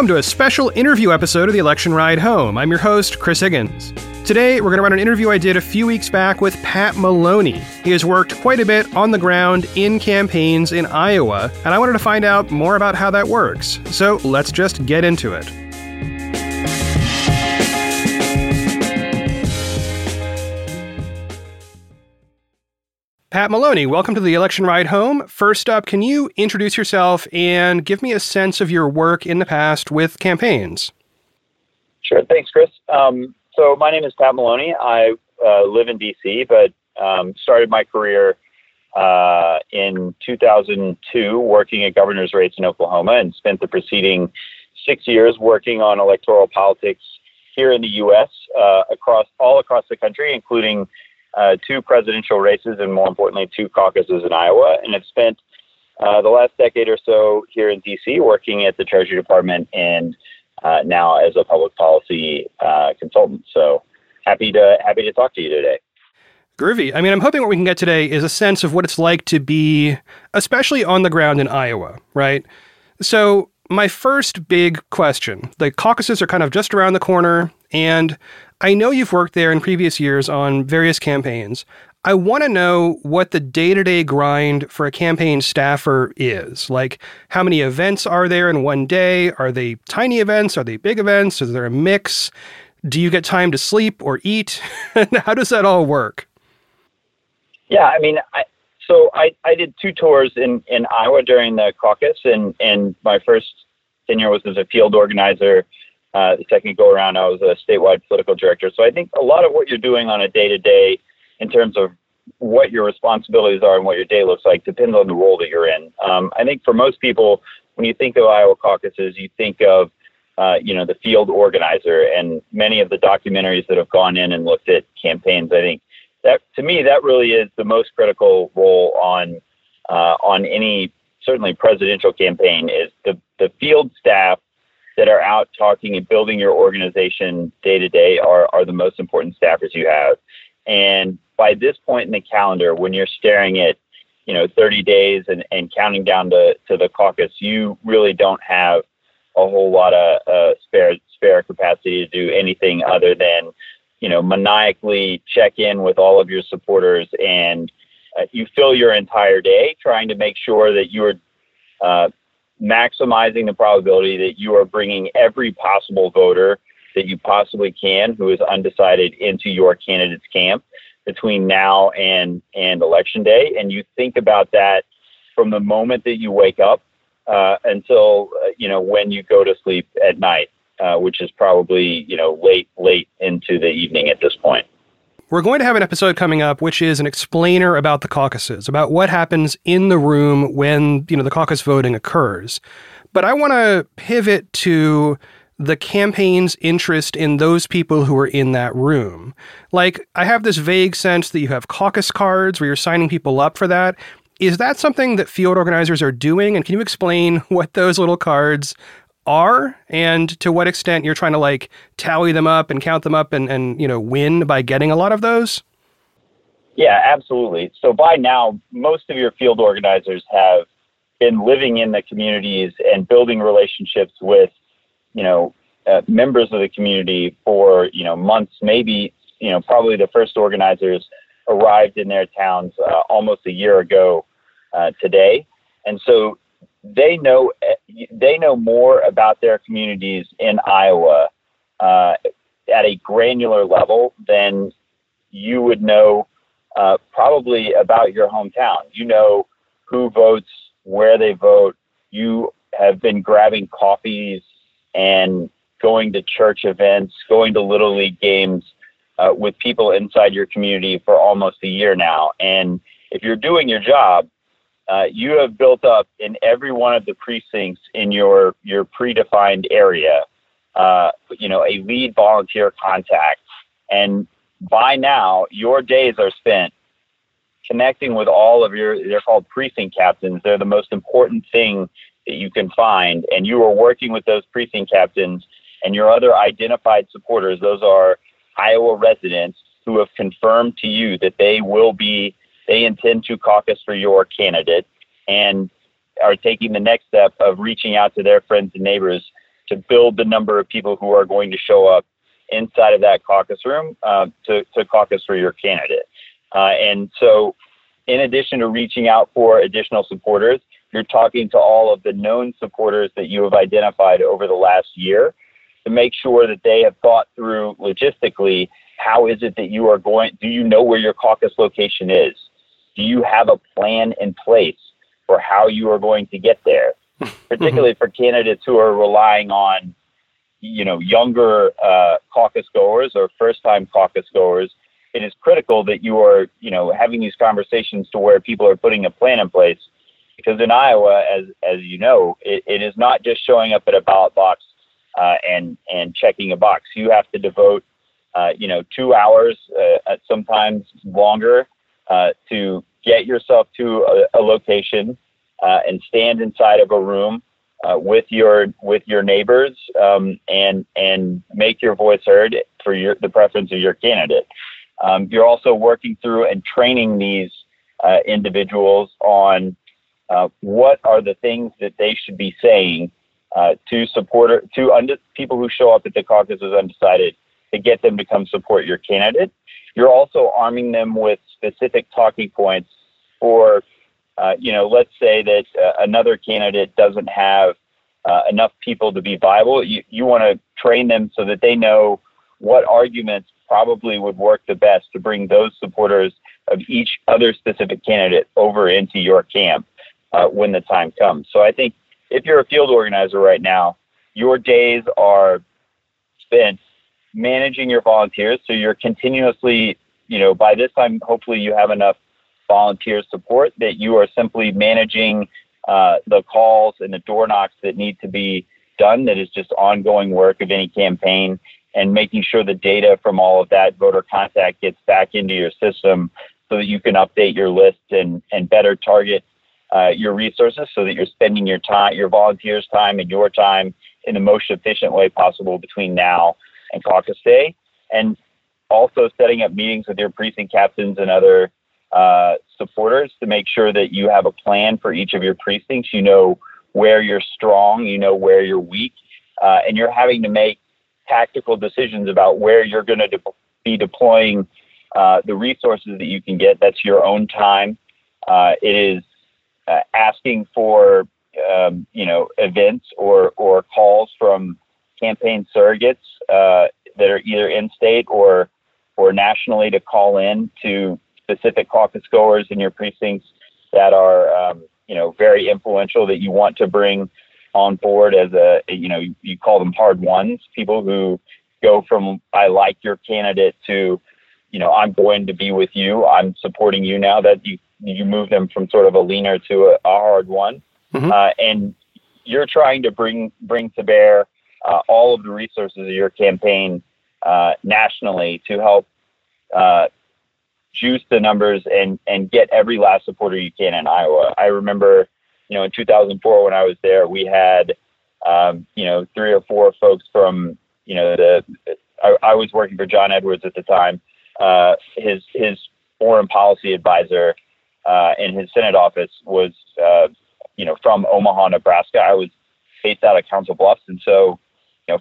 welcome to a special interview episode of the Election Ride Home. I'm your host, Chris Higgins. Today, we're going to run an interview I did a few weeks back with Pat Maloney. He has worked quite a bit on the ground in campaigns in Iowa, and I wanted to find out more about how that works. So let's just get into it. Pat Maloney, welcome to the Election Ride Home. First up, can you introduce yourself and give me a sense of your work in the past with campaigns? Sure. Thanks, Chris. So my name is Pat Maloney. I live in D.C., but started my career in 2002 working at governor's rates in Oklahoma and spent the preceding 6 years working on electoral politics here in the U.S., across the country, including two presidential races and, more importantly, two caucuses in Iowa, and have spent the last decade or so here in D.C. working at the Treasury Department and now as a public policy consultant. So happy to talk to you today. Groovy. I mean, I'm hoping what we can get today is a sense of what it's like to be, especially on the ground in Iowa, right? So my first big question, the caucuses are kind of just around the corner, and I know you've worked there in previous years on various campaigns. I want to know what the day-to-day grind for a campaign staffer is. Like, how many events are there in one day? Are they tiny events? Are they big events? Is there a mix? Do you get time to sleep or eat? How does that all work? Yeah, I mean, I did two tours in Iowa during the caucus, and my first tenure was as a field organizer. The second go around, I was a statewide political director. So I think a lot of what you're doing on a day to day in terms of what your responsibilities are and what your day looks like depends on the role that you're in. I think for most people, when you think of Iowa caucuses, you think of, the field organizer, and many of the documentaries that have gone in and looked at campaigns. I think that, to me, that really is the most critical role on any, certainly presidential campaign, is the field staff that are out talking and building your organization day to day are the most important staffers you have. And by this point in the calendar, when you're staring at, 30 days and counting down to the caucus, you really don't have a whole lot of spare capacity to do anything other than, maniacally check in with all of your supporters. And you fill your entire day trying to make sure that you are maximizing the probability that you are bringing every possible voter that you possibly can who is undecided into your candidate's camp between now and election day. And you think about that from the moment that you wake up until, when you go to sleep at night, which is probably, late into the evening at this point. We're going to have an episode coming up, which is an explainer about the caucuses, about what happens in the room when, the caucus voting occurs. But I want to pivot to the campaign's interest in those people who are in that room. Like, I have this vague sense that you have caucus cards where you're signing people up for that. Is that something that field organizers are doing? And can you explain what those little cards are, and to what extent you're trying to tally them up and count them up and win by getting a lot of those? Yeah, absolutely. So by now, most of your field organizers have been living in the communities and building relationships with, members of the community for, months, maybe, probably the first organizers arrived in their towns almost a year ago today. And so they know more about their communities in Iowa at a granular level than you would know probably about your hometown. You know who votes, where they vote. You have been grabbing coffees and going to church events, going to Little League games with people inside your community for almost a year now. And if you're doing your job, you have built up in every one of the precincts in your predefined area, a lead volunteer contact. And by now, your days are spent connecting with all of they're called precinct captains. They're the most important thing that you can find. And you are working with those precinct captains and your other identified supporters. Those are Iowa residents who have confirmed to you that they intend to caucus for your candidate and are taking the next step of reaching out to their friends and neighbors to build the number of people who are going to show up inside of that caucus room to caucus for your candidate. And so in addition to reaching out for additional supporters, you're talking to all of the known supporters that you have identified over the last year to make sure that they have thought through logistically, how is it that you are going, do you know where your caucus location is? Do you have a plan in place for how you are going to get there? Particularly for candidates who are relying on, you know, younger caucus goers or first-time caucus goers, it is critical that you are, you know, having these conversations to where people are putting a plan in place. Because in Iowa, as you know, it is not just showing up at a ballot box and checking a box. You have to devote, 2 hours, sometimes longer, to get yourself to a location and stand inside of a room with your neighbors and make your voice heard for the preference of your candidate. You're also working through and training these individuals on what are the things that they should be saying to people who show up at the caucus as undecided to get them to come support your candidate. You're also arming them with specific talking points for let's say that another candidate doesn't have enough people to be viable. You want to train them so that they know what arguments probably would work the best to bring those supporters of each other specific candidate over into your camp when the time comes. So I think if you're a field organizer right now, your days are spent managing your volunteers. So you're continuously, by this time, hopefully you have enough volunteer support that you are simply managing the calls and the door knocks that need to be done. That is just ongoing work of any campaign and making sure the data from all of that voter contact gets back into your system so that you can update your list and better target your resources so that you're spending your time, your volunteers' time and your time in the most efficient way possible between now and caucus day. And also setting up meetings with your precinct captains and other supporters to make sure that you have a plan for each of your precincts. You know where you're strong, you know where you're weak, and you're having to make tactical decisions about where you're going to be deploying the resources that you can get. That's your own time. It is asking for events or calls from campaign surrogates that are either in state or nationally to call in to specific caucus goers in your precincts that are, very influential that you want to bring on board as you call them hard ones, people who go from, I like your candidate to, I'm going to be with you. I'm supporting you now, that you move them from sort of a leaner to a hard one. Mm-hmm. And you're trying to bring to bear all of the resources of your campaign nationally to help juice the numbers and get every last supporter you can in Iowa. I remember, in 2004 when I was there, we had, 3 or 4 folks from, I was working for John Edwards at the time, his foreign policy advisor in his Senate office was, from Omaha, Nebraska. I was based out of Council Bluffs. And so,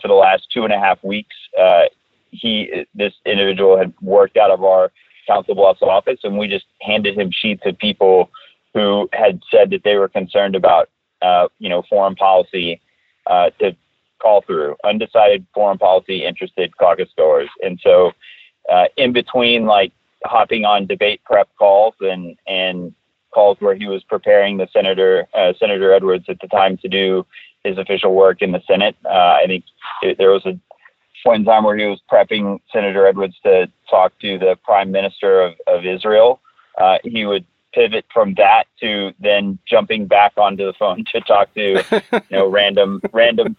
for the last 2.5 weeks, this individual had worked out of our Council Bluffs office, and we just handed him sheets of people who had said that they were concerned about, foreign policy to call through, undecided foreign policy interested caucus goers. And so in between, like, hopping on debate prep calls and calls where he was preparing the Senator Edwards at the time to do his official work in the Senate, I think there was a point in time where he was prepping Senator Edwards to talk to the Prime Minister of Israel. He would pivot from that to then jumping back onto the phone to talk to, random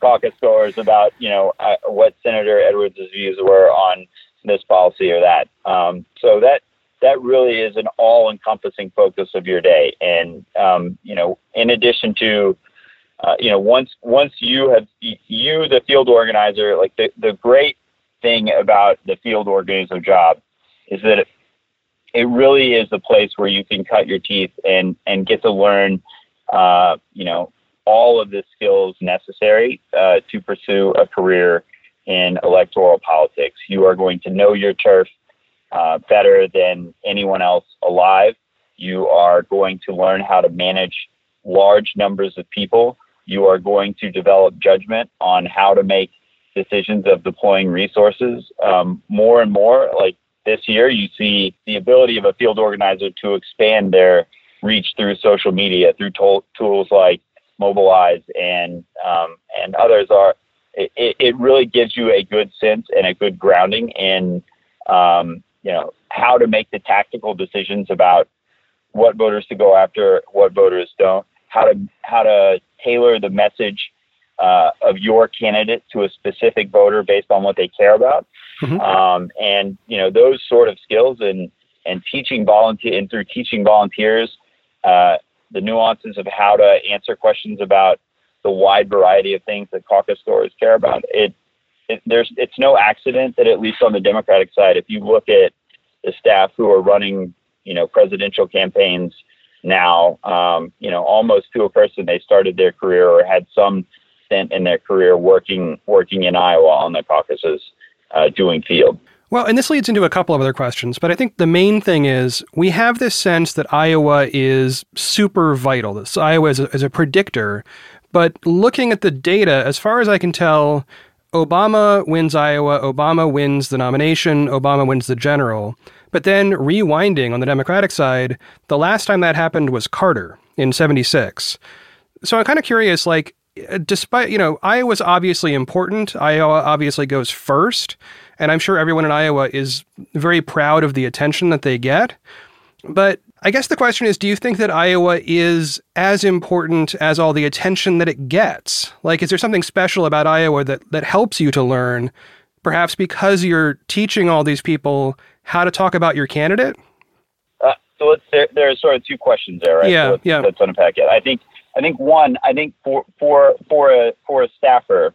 caucus goers about, what Senator Edwards' views were on this policy or that. So that really is an all-encompassing focus of your day. And, in addition to once you the field organizer, like the great thing about the field organizer job is that it really is a place where you can cut your teeth and get to learn, all of the skills necessary to pursue a career in electoral politics. You are going to know your turf better than anyone else alive. You are going to learn how to manage large numbers of people. You are going to develop judgment on how to make decisions of deploying resources. More and more, like this year, you see the ability of a field organizer to expand their reach through social media, through tools like Mobilize and others. It really gives you a good sense and a good grounding in how to make the tactical decisions about what voters to go after, what voters don't, how to tailor the message of your candidate to a specific voter based on what they care about. Mm-hmm. Those sort of skills and through teaching volunteers, the nuances of how to answer questions about the wide variety of things that caucus goers care about. It's no accident that at least on the Democratic side, if you look at the staff who are running, presidential campaigns now, almost to a person, they started their career or had some stint in their career working in Iowa on the caucuses, doing field. Well, and this leads into a couple of other questions, but I think the main thing is we have this sense that Iowa is super vital. This Iowa is a predictor, but looking at the data, as far as I can tell, Obama wins Iowa, Obama wins the nomination, Obama wins the general. But then rewinding on the Democratic side, the last time that happened was Carter in 76. So I'm kind of curious, despite, Iowa's obviously important. Iowa obviously goes first. And I'm sure everyone in Iowa is very proud of the attention that they get. But I guess the question is, do you think that Iowa is as important as all the attention that it gets? Is there something special about Iowa that helps you to learn, perhaps because you're teaching all these people how to talk about your candidate? There are sort of two questions there, right? Yeah, so let's unpack it. I think for a staffer,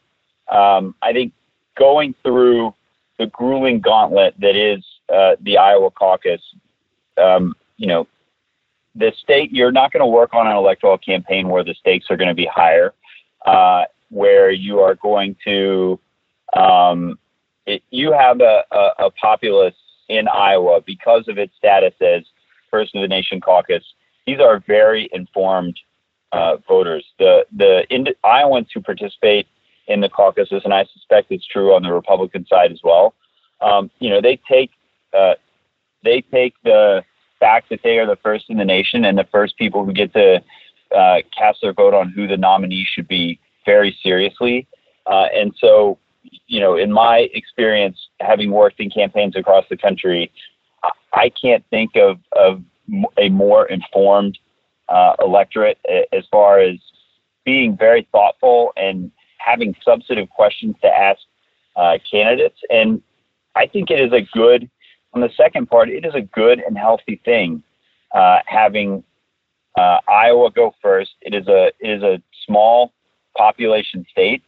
I think going through the grueling gauntlet that is the Iowa caucus, the state, you're not going to work on an electoral campaign where the stakes are going to be higher, where you are going to, you have a populace in Iowa because of its status as First of the Nation caucus. These are very informed voters. The Iowans who participate in the caucuses, and I suspect it's true on the Republican side as well. They take the fact that they are the first in the nation and the first people who get to cast their vote on who the nominee should be very seriously. And so, in my experience, having worked in campaigns across the country, I can't think of a more informed electorate as far as being very thoughtful and having substantive questions to ask candidates. And I think it is on the second part, it is a good and healthy thing having Iowa go first. It is a small population state,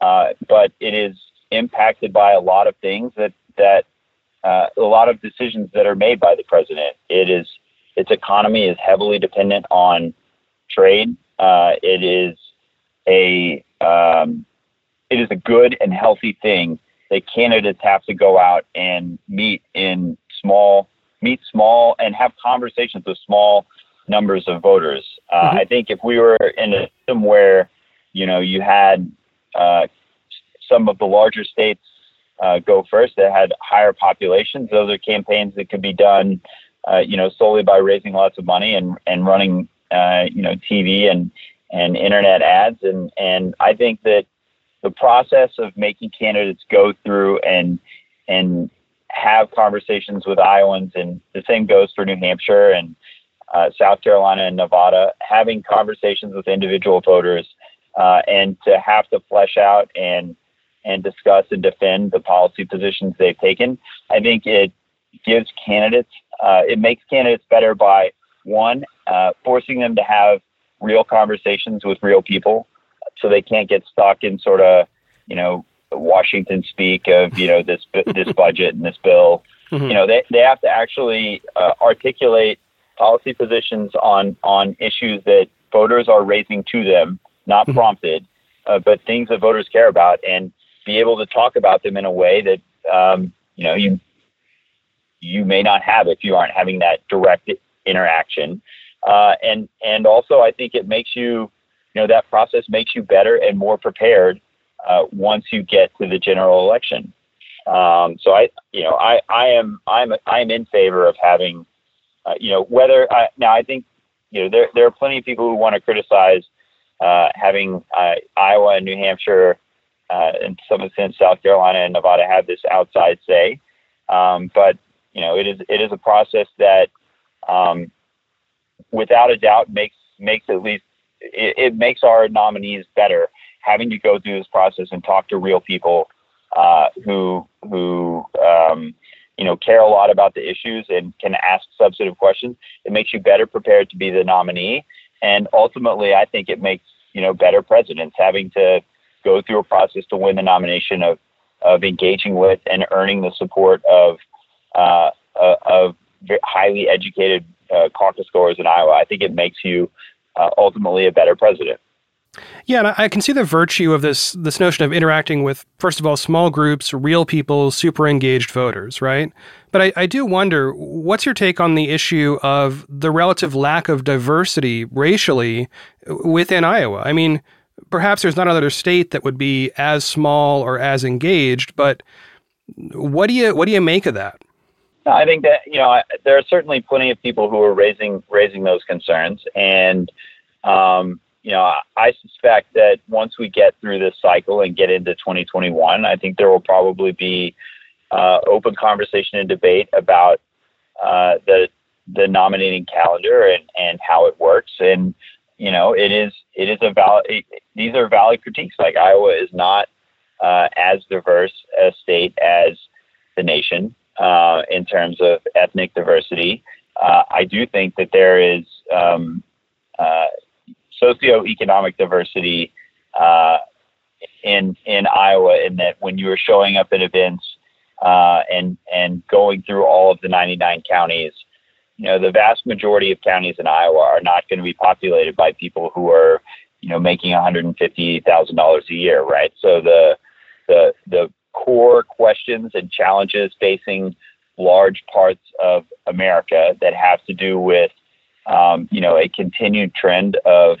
but it is impacted by a lot of things that a lot of decisions that are made by the president. Its economy is heavily dependent on trade. It is a good and healthy thing that candidates have to go out and meet small and have conversations with small numbers of voters. I think if we were in a system where, you had some of the larger states go first that had higher populations, those are campaigns that could be done, solely by raising lots of money and running, TV and internet ads. And I think that the process of making candidates go through and have conversations with Iowans, and the same goes for New Hampshire and South Carolina and Nevada, having conversations with individual voters, and to have to flesh out and discuss and defend the policy positions they've taken. I think it gives candidates, it makes candidates better by, one, forcing them to have real conversations with real people, so they can't get stuck in sort of, Washington speak of, this budget and this bill. Mm-hmm. They have to actually articulate policy positions on issues that voters are raising to them, not prompted, but things that voters care about, and be able to talk about them in a way that, you know, you may not have if you aren't having that direct interaction. And also, I think it makes you, you know, that process makes you better and more prepared once you get to the general election. So I am in favor of having, now I think, you know, there are plenty of people who want to criticize having Iowa and New Hampshire and some extent South Carolina and Nevada have this outside say. But, you know, it is a process that without a doubt makes at least it makes our nominees better, having to go through this process and talk to real people who you know, care a lot about the issues and can ask substantive questions. It makes you better prepared to be the nominee. And ultimately, I think it makes, you know, better presidents, having to go through a process to win the nomination of engaging with and earning the support of highly educated caucus goers in Iowa. I think it makes you ultimately a better president. Yeah, and I can see the virtue of this notion of interacting with, first of all, small groups, real people, super engaged voters, right? But I do wonder, what's your take on the issue of the relative lack of diversity racially within Iowa? I mean, perhaps there's not another state that would be as small or as engaged, but what do you make of that? No, I think that, you know, there are certainly plenty of people who are raising those concerns, and you know, I suspect that once we get through this cycle and get into 2021, I think there will probably be open conversation and debate about the nominating calendar and how it works. And, you know, it is a valid. These are valid critiques. Like, Iowa is not as diverse a state as the nation in terms of ethnic diversity. I do think that there is socioeconomic diversity in Iowa, in that when you are showing up at events and going through all of the 99 counties, you know, the vast majority of counties in Iowa are not going to be populated by people who are, you know, making $150,000 a year, right? So the core questions and challenges facing large parts of America that have to do with you know, a continued trend of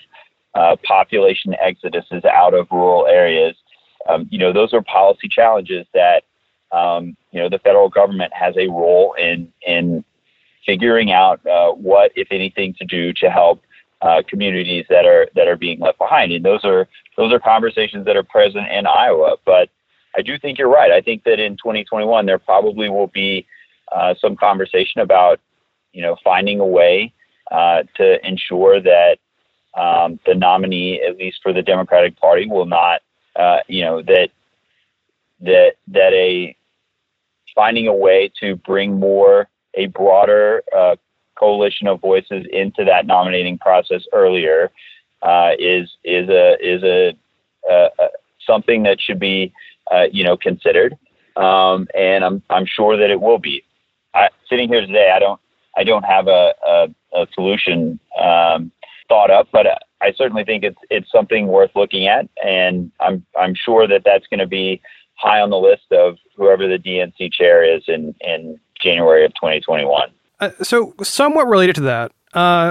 population exoduses out of rural areas. You know, those are policy challenges that, you know, the federal government has a role in figuring out what, if anything, to do to help communities that are being left behind. And those are conversations that are present in Iowa. But I do think you're right. I think that in 2021, there probably will be some conversation about, you know, finding a way to ensure that the nominee, at least for the Democratic Party, will not, you know, that a finding a way to bring a broader coalition of voices into that nominating process earlier is something that should be, you know, considered, and I'm sure that it will be. Sitting here today, I don't have a solution thought up, but I certainly think it's something worth looking at, and I'm sure that that's going to be high on the list of whoever the DNC chair is in January of 2021. So somewhat related to that,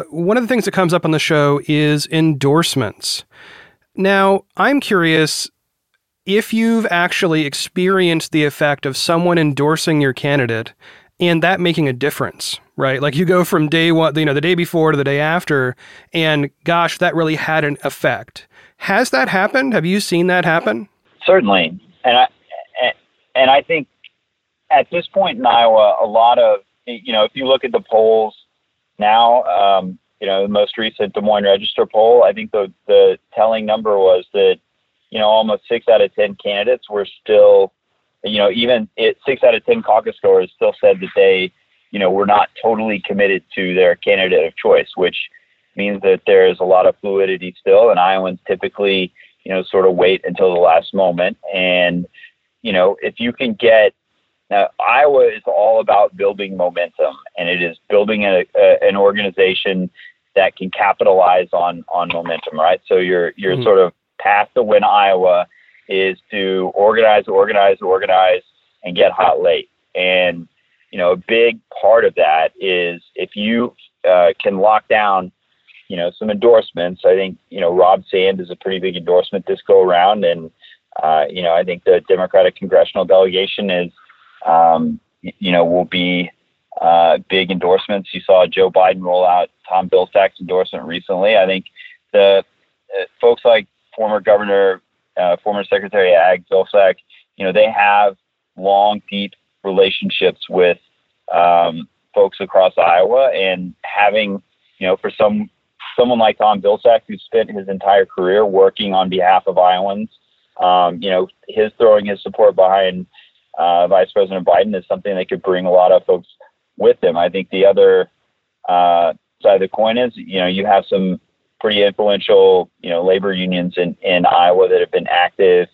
one of the things that comes up on the show is endorsements. Now, I'm curious if you've actually experienced the effect of someone endorsing your candidate and that making a difference, right? Like, you go from day one, you know, the day before to the day after, and gosh, that really had an effect. Has that happened? Have you seen that happen? Certainly. And I think at this point in Iowa, a lot of, you know, if you look at the polls now, you know, the most recent Des Moines Register poll, I think the telling number was that, you know, almost 6 out of 10 candidates were still, you know, even 6 out of 10 caucus goers still said that they, you know, were not totally committed to their candidate of choice, which means that there is a lot of fluidity still. And Iowans typically, you know, sort of wait until the last moment. And, you know, if you can get, now Iowa is all about building momentum, and it is building an organization that can capitalize on momentum, right? So your mm-hmm. sort of path to win Iowa is to organize, and get hot late. And, you know, a big part of that is if you can lock down, you know, some endorsements. I think, you know, Rob Sand is a pretty big endorsement this go around. And, you know, I think the Democratic congressional delegation is, you know, will be big endorsements. You saw Joe Biden roll out Tom Vilsack's endorsement recently. I think the folks like former governor, former Secretary of Ag Vilsack, you know, they have long, deep relationships with folks across Iowa, and having, you know, for someone like Tom Vilsack, who spent his entire career working on behalf of Iowans, you know, his throwing his support behind Vice President Biden is something that could bring a lot of folks with them. I think the other side of the coin is, you know, you have some pretty influential, you know, labor unions in Iowa that have been active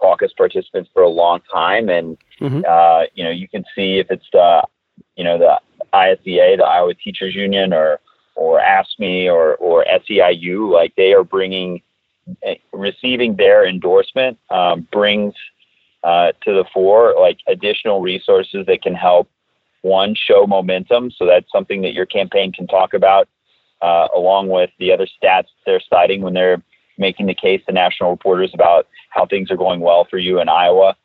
caucus participants for a long time. And, mm-hmm. You know, you can see if it's, you know, the ISBA, the Iowa Teachers Union, or AFSCME or SEIU, like they are bringing, receiving their endorsement brings to the fore, like, additional resources that can help, one, show momentum. So that's something that your campaign can talk about along with the other stats they're citing when they're making the case to national reporters about how things are going well for you in Iowa.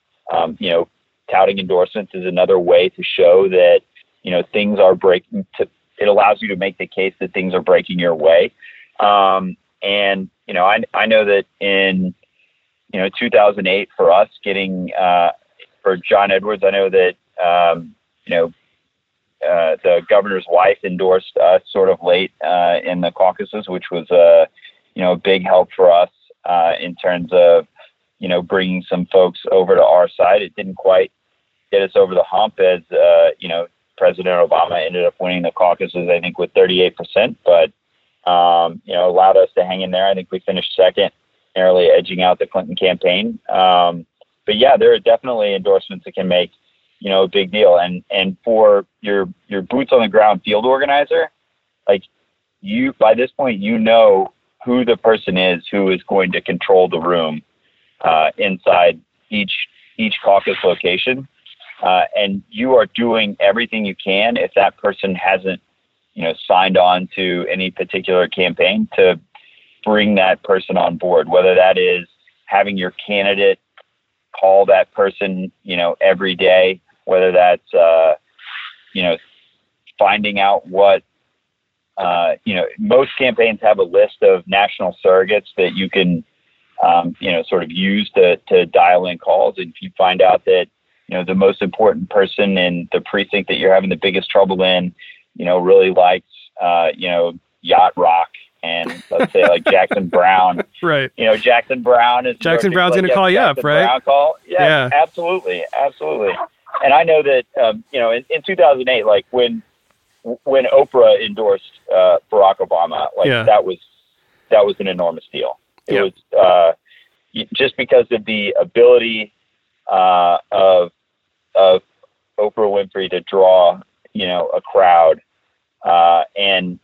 You know, touting endorsements is another way to show that, you know, things are breaking. It allows you to make the case that things are breaking your way. And, you know, I know that in, you know, 2008 for us getting, for John Edwards, I know that, you know, the governor's wife endorsed us sort of late in the caucuses, which was a, you know, a big help for us in terms of, you know, bringing some folks over to our side. It didn't quite get us over the hump as, you know, President Obama ended up winning the caucuses, I think, with 38%, but, you know, allowed us to hang in there. I think we finished second, narrowly edging out the Clinton campaign. But yeah, there are definitely endorsements that can make, you know, a big deal. And for your boots on the ground field organizer, like, you, by this point, you know who the person is who is going to control the room inside each caucus location. And you are doing everything you can, if that person hasn't, you know, signed on to any particular campaign, to bring that person on board, whether that is having your candidate call that person, you know, every day, whether that's, you know, finding out what, you know, most campaigns have a list of national surrogates that you can, you know, sort of use to dial in calls. And if you find out that, you know, the most important person in the precinct that you're having the biggest trouble in, you know, really likes, you know, yacht rock, and let's say like Jackson Browne, right? You know, Jackson Browne's going to call you up, right? Brown call, yeah, absolutely. And I know that, you know, in 2008, like when Oprah endorsed Barack Obama, like, yeah, that was an enormous deal. It yeah. was just because of the ability of Oprah Winfrey to draw, you know, a crowd, and,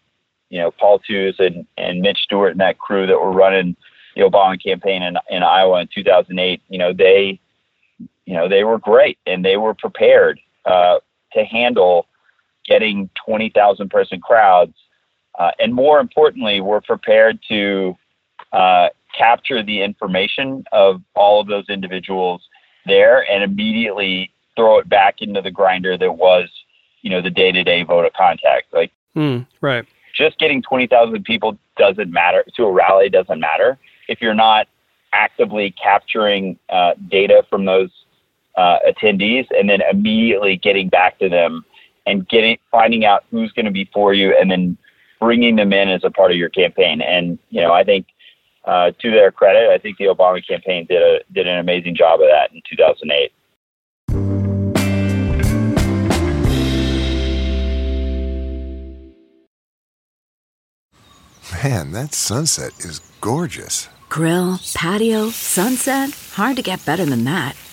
you know, Paul Tewes and Mitch Stewart and that crew that were running the Obama campaign in Iowa in 2008, you know, they were great, and they were prepared, to handle getting 20,000 person crowds. And more importantly, were prepared to, capture the information of all of those individuals there and immediately throw it back into the grinder that was, you know, the day-to-day vote of contact. Like, right. Just getting 20,000 people doesn't matter to a rally, doesn't matter if you're not actively capturing data from those attendees and then immediately getting back to them and finding out who's going to be for you and then bringing them in as a part of your campaign. And, you know, I think, to their credit, I think the Obama campaign did an amazing job of that in 2008. Man, that sunset is gorgeous. Grill, patio, sunset. Hard to get better than that.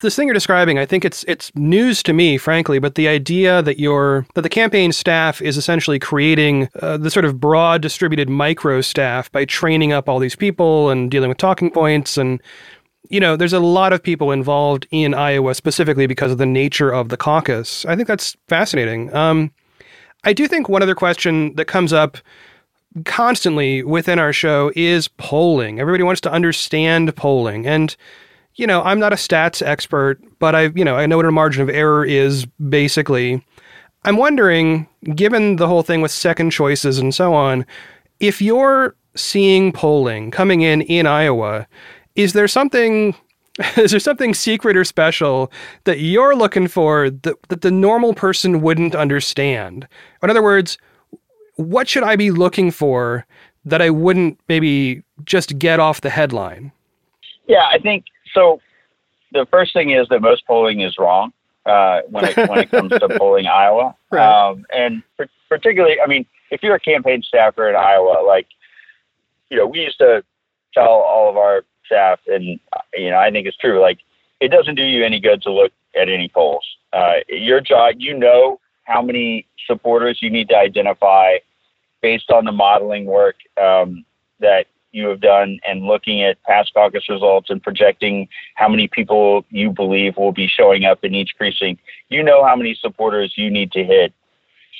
This thing you're describing, I think it's news to me, frankly, but the idea that the campaign staff is essentially creating the sort of broad distributed micro staff by training up all these people and dealing with talking points. And, you know, there's a lot of people involved in Iowa specifically because of the nature of the caucus. I think that's fascinating. I do think one other question that comes up constantly within our show is polling. Everybody wants to understand polling. And you know, I'm not a stats expert, but I know what a margin of error is, basically. I'm wondering, given the whole thing with second choices and so on, if you're seeing polling coming in Iowa, is there something secret or special that you're looking for that the normal person wouldn't understand? In other words, what should I be looking for that I wouldn't maybe just get off the headline? Yeah, I think so. The first thing is that most polling is wrong when it comes to polling Iowa. Right. And particularly, I mean, if you're a campaign staffer in Iowa, we used to tell all of our staff, and, I think it's true, it doesn't do you any good to look at any polls. Your job, how many supporters you need to identify based on the modeling work that you have done and looking at past caucus results and projecting how many people you believe will be showing up in each precinct. You know how many supporters you need to hit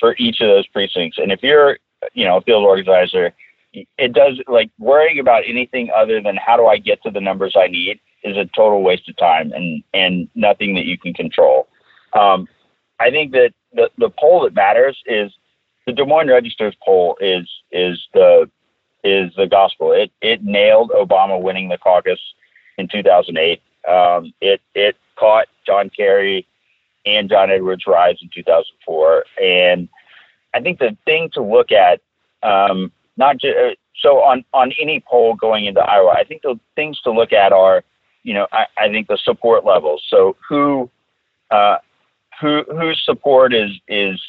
for each of those precincts. And if you're, a field organizer, it does worrying about anything other than how do I get to the numbers I need is a total waste of time and nothing that you can control. I think that the poll that matters is the Des Moines Register's poll is the gospel. It nailed Obama winning the caucus in 2008. It caught John Kerry and John Edwards' rise in 2004. And I think the thing to look at, on any poll going into Iowa, I think the things to look at are, I think the support levels. So whose support is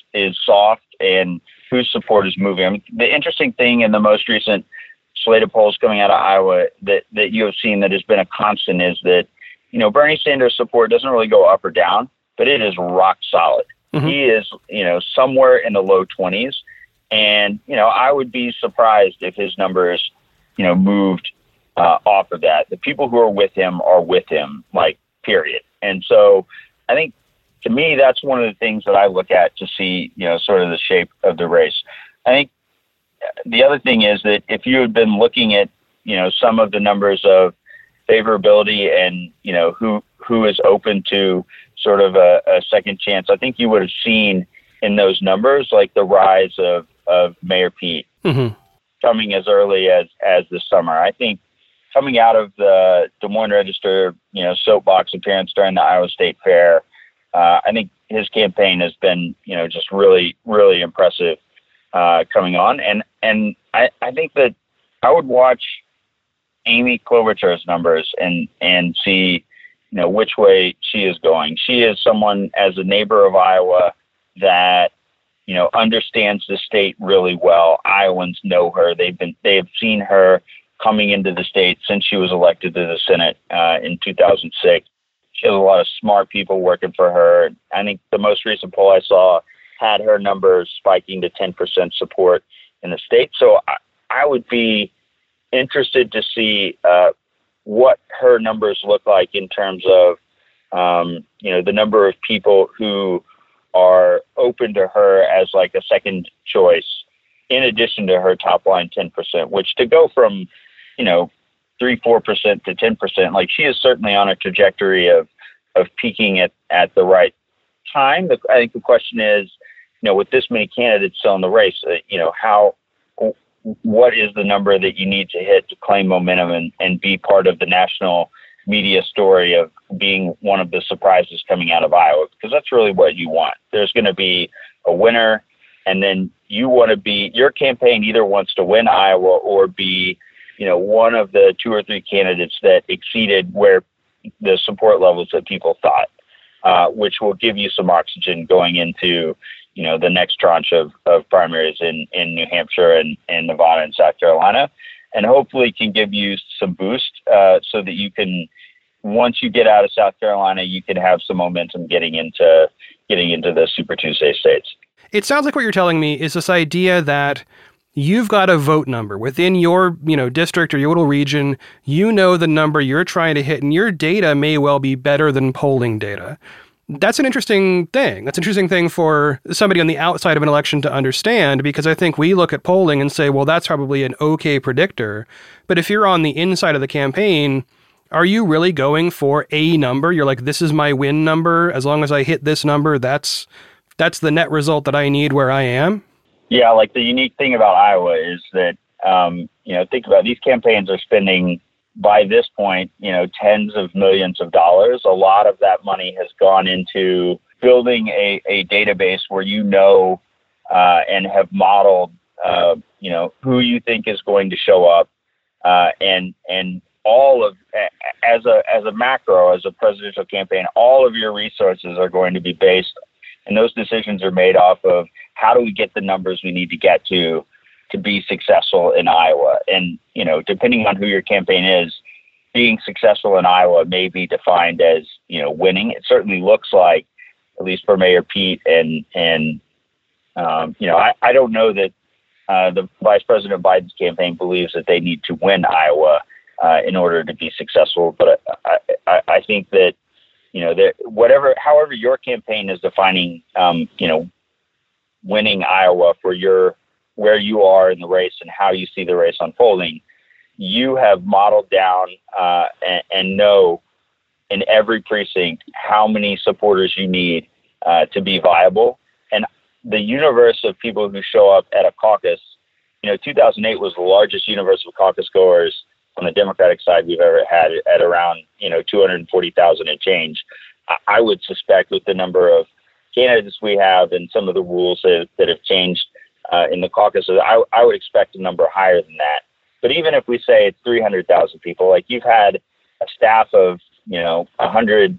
soft and whose support is moving. I mean, the interesting thing in the most recent slate of polls coming out of Iowa that you have seen that has been a constant is that, Bernie Sanders' support doesn't really go up or down, but it is rock solid. Mm-hmm. He is, somewhere in the low 20s. And, I would be surprised if his numbers, moved off of that. The people who are with him, period. And so I think, to me, that's one of the things that I look at to see, sort of the shape of the race. I think the other thing is that if you had been looking at, some of the numbers of favorability and, who is open to sort of a second chance, I think you would have seen in those numbers, the rise of Mayor Pete mm-hmm. coming as early as this summer. I think coming out of the Des Moines Register, soapbox appearance during the Iowa State Fair, I think his campaign has been, just really, really impressive coming on. And I think that I would watch Amy Klobuchar's numbers and see, which way she is going. She is someone, as a neighbor of Iowa, that, understands the state really well. Iowans know her. They have seen her coming into the state since she was elected to the Senate in 2006. She has a lot of smart people working for her. I think the most recent poll I saw had her numbers spiking to 10% support in the state. So I would be interested to see what her numbers look like in terms of, the number of people who are open to her as a second choice in addition to her top line 10%, which to go from, 3-4% to 10%. Like, she is certainly on a trajectory of peaking at the right time. I think the question is, you know, with this many candidates still in the race, you know, what is the number that you need to hit to claim momentum and be part of the national media story of being one of the surprises coming out of Iowa? Because that's really what you want. There's going to be a winner, and then you want to be, your campaign either wants to win Iowa or be, you know, one of the 2 or 3 candidates that exceeded where the support levels that people thought, which will give you some oxygen going into, you know, the next tranche of primaries in New Hampshire and Nevada and South Carolina, and hopefully can give you some boost so that you can, once you get out of South Carolina, you can have some momentum getting into the Super Tuesday states. It sounds like what you're telling me is this idea that you've got a vote number within your, you know, district or your little region. You know the number you're trying to hit, and your data may well be better than polling data. That's an interesting thing. That's an interesting thing for somebody on the outside of an election to understand, because I think we look at polling and say, well, that's probably an okay predictor. But if you're on the inside of the campaign, are you really going for a number? You're like, this is my win number. As long as I hit this number, that's the net result that I need where I am. Yeah, like the unique thing about Iowa is that, you know, think about it, these campaigns are spending, by this point, you know, tens of millions of dollars. A lot of that money has gone into building a database where you know and have modeled, you know, who you think is going to show up, and all of, as a macro, as a presidential campaign, all of your resources are going to be based, and those decisions are made off of how do we get the numbers we need to get to be successful in Iowa. And, you know, depending on who your campaign is, being successful in Iowa may be defined as, you know, winning. It certainly looks like, at least for Mayor Pete and you know, I don't know that the Vice President Biden's campaign believes that they need to win Iowa in order to be successful. But I think that, you know, that however your campaign is defining, you know, winning Iowa for where you are in the race and how you see the race unfolding, you have modeled down and know in every precinct how many supporters you need to be viable. And the universe of people who show up at a caucus, you know, 2008 was the largest universe of caucus goers on the Democratic side we've ever had, at around, you know, 240,000 and change. I would suspect with the number of candidates we have and some of the rules that have changed in the caucuses, I would expect a number higher than that. But even if we say it's 300,000 people, like, you've had a staff of, you know, 100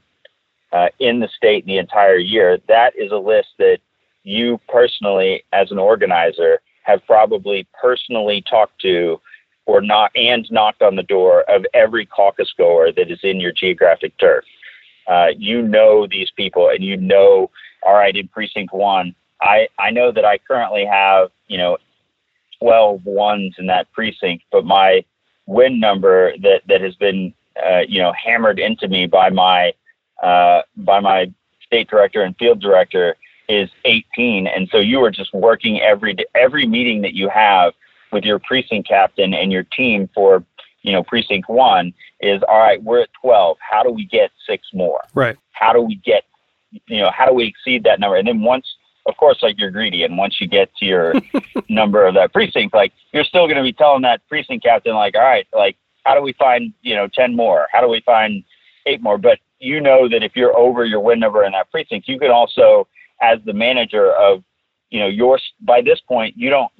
in the state in the entire year, that is a list that you personally, as an organizer, have probably personally talked to or not, and knocked on the door of every caucus goer that is in your geographic turf. You know these people, and you know, all right, in precinct 1, I know that I currently have, you know, 12 ones in that precinct, but my win number that has been, you know, hammered into me by my state director and field director is 18. And so you are just working every meeting that you have with your precinct captain and your team for, you know, precinct 1 is, all right, we're at 12. How do we get 6 more? Right. How do we get, you know, how do we exceed that number? And then of course, like, you're greedy, and once you get to your number of that precinct, like, you're still going to be telling that precinct captain, like, all right, like, how do we find, you know, 10 more? How do we find 8 more? But you know that if you're over your win number in that precinct, you can also, as the manager of, you know, by this point, you have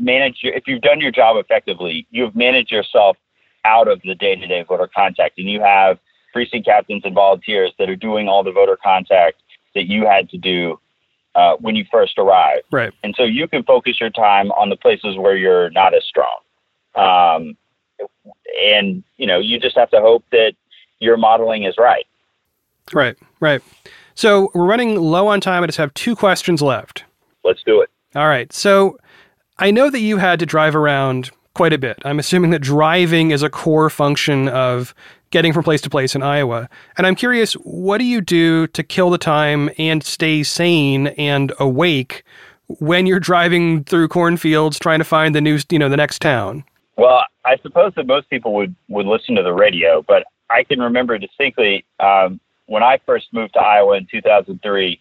managed if you've done your job effectively, you have managed yourself out of the day-to-day voter contact, and you have precinct captains and volunteers that are doing all the voter contact that you had to do when you first arrived. Right. And so you can focus your time on the places where you're not as strong. And, you know, you just have to hope that your modeling is right. Right, right. So we're running low on time. I just have 2 questions left. Let's do it. All right. So I know that you had to drive around quite a bit. I'm assuming that driving is a core function of getting from place to place in Iowa. And I'm curious, what do you do to kill the time and stay sane and awake when you're driving through cornfields trying to find the next town? Well, I suppose that most people would listen to the radio, but I can remember distinctly when I first moved to Iowa in 2003,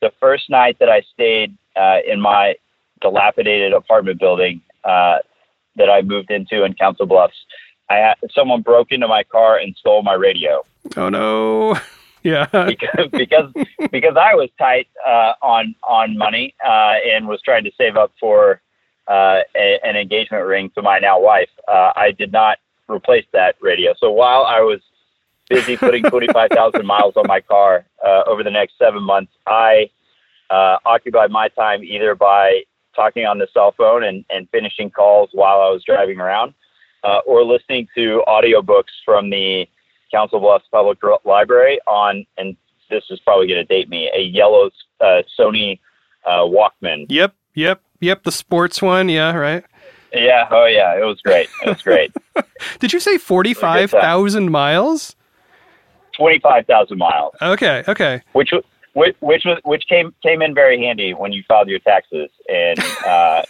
the first night that I stayed in my dilapidated apartment building that I moved into in Council Bluffs, someone broke into my car and stole my radio. Oh, no. Yeah. because I was tight on money and was trying to save up for an engagement ring to my now wife. I did not replace that radio. So while I was busy putting 45,000 miles on my car over the next 7 months, I occupied my time either by talking on the cell phone and finishing calls while I was driving around or listening to audiobooks from the Council Bluffs Public Library on, and this is probably going to date me, a yellow Sony Walkman. Yep. The sports one. Yeah. Right. Yeah. Oh yeah. It was great. Did you say 45,000 miles? 25,000 miles. Okay. Which came in very handy when you filed your taxes and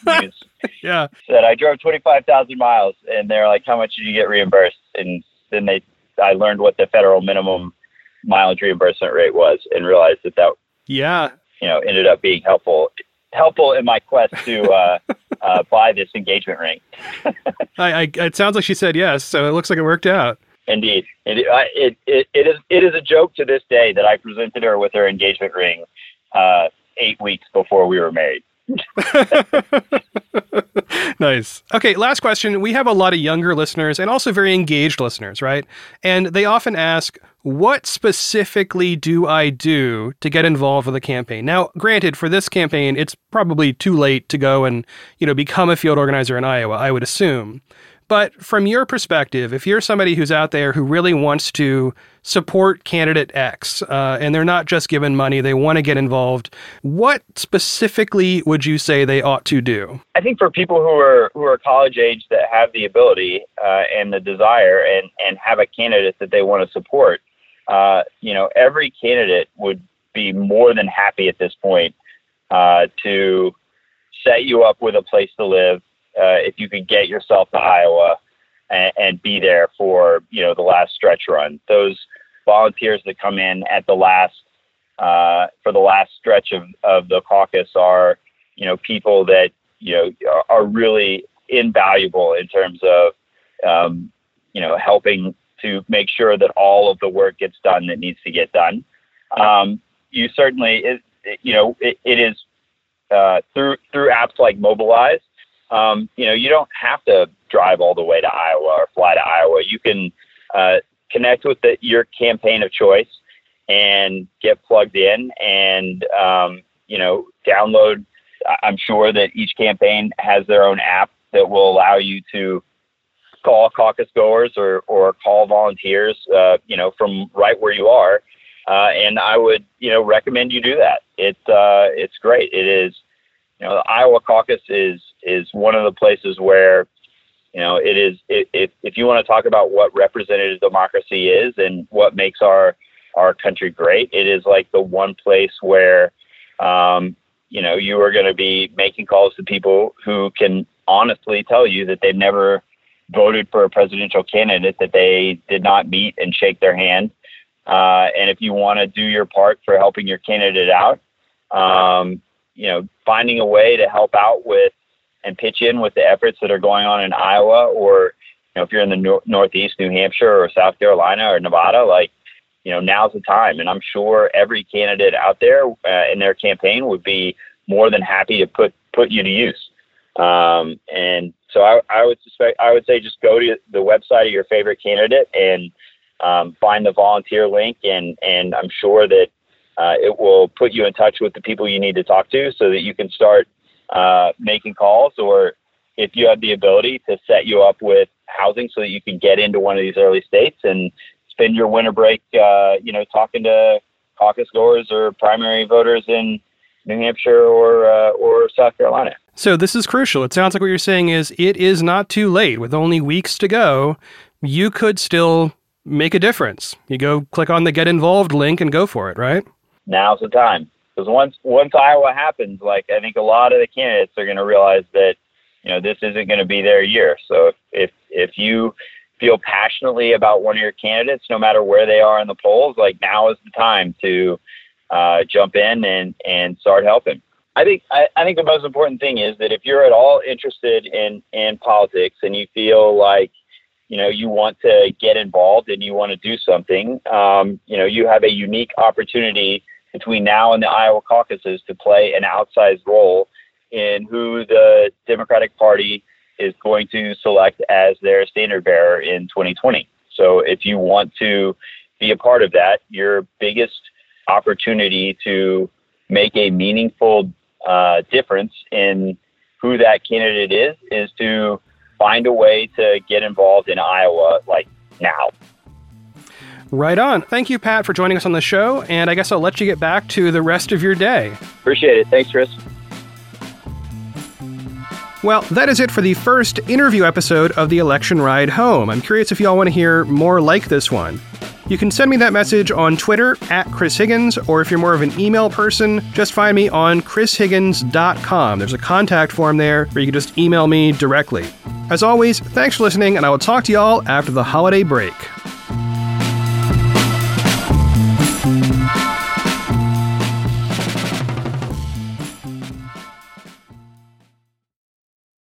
said I drove 25,000 miles, and they're like, how much did you get reimbursed? And then I learned what the federal minimum mileage reimbursement rate was, and realized that ended up being helpful in my quest to buy this engagement ring. It sounds like she said yes, so it looks like it worked out. Indeed. It is a joke to this day that I presented her with her engagement ring 8 weeks before we were married. Nice. Okay, last question. We have a lot of younger listeners and also very engaged listeners, right? And they often ask, what specifically do I do to get involved with the campaign? Now, granted, for this campaign, it's probably too late to go and, become a field organizer in Iowa, I would assume. But from your perspective, if you're somebody who's out there who really wants to support candidate X, and they're not just given money, they want to get involved, what specifically would you say they ought to do? I think for people who are college age that have the ability and the desire and have a candidate that they want to support, every candidate would be more than happy at this point to set you up with a place to live. If you could get yourself to Iowa and be there for, the last stretch run, those volunteers that come in at the last, for the last stretch of the caucus are, people that, are really invaluable in terms of, helping to make sure that all of the work gets done that needs to get done. It is through apps like Mobilize. You don't have to drive all the way to Iowa or fly to Iowa. You can connect with your campaign of choice and get plugged in and, download. I'm sure that each campaign has their own app that will allow you to call caucus goers or call volunteers, from right where you are. And I would, recommend you do that. It's great. It is. The Iowa caucus is one of the places where, if you want to talk about what representative democracy is and what makes our country great, it is like the one place where, you are going to be making calls to people who can honestly tell you that they've never voted for a presidential candidate that they did not meet and shake their hand. And if you want to do your part for helping your candidate out, finding a way to help out with and pitch in with the efforts that are going on in Iowa, or, if you're in the Northeast, New Hampshire or South Carolina or Nevada, now's the time. And I'm sure every candidate out there in their campaign would be more than happy to put you to use. And so I would say just go to the website of your favorite candidate and find the volunteer link. And I'm sure that, it will put you in touch with the people you need to talk to so that you can start making calls, or if you have the ability to set you up with housing so that you can get into one of these early states and spend your winter break, talking to caucus goers or primary voters in New Hampshire or South Carolina. So this is crucial. It sounds like what you're saying is it is not too late. With only weeks to go, you could still make a difference. You go click on the Get Involved link and go for it, right? Now's the time, because once Iowa happens, I think a lot of the candidates are going to realize that you know, this isn't going to be their year. So if you feel passionately about one of your candidates, no matter where they are in the polls, like, now is the time to jump in and start helping. I think the most important thing is that if you're at all interested in politics and you feel like, you know, you want to get involved and you want to do something, you know, you have a unique opportunity between now and the Iowa caucuses to play an outsized role in who the Democratic Party is going to select as their standard bearer in 2020. So if you want to be a part of that, your biggest opportunity to make a meaningful difference in who that candidate is to find a way to get involved in Iowa, like, now. Right on. Thank you, Pat, for joining us on the show. And I guess I'll let you get back to the rest of your day. Appreciate it. Thanks, Chris. Well, that is it for the first interview episode of the Election Ride Home. I'm curious if y'all want to hear more like this one. You can send me that message on Twitter, @ChrisHiggins, or if you're more of an email person, just find me on chrishiggins.com. There's a contact form there where you can just email me directly. As always, thanks for listening, and I will talk to y'all after the holiday break.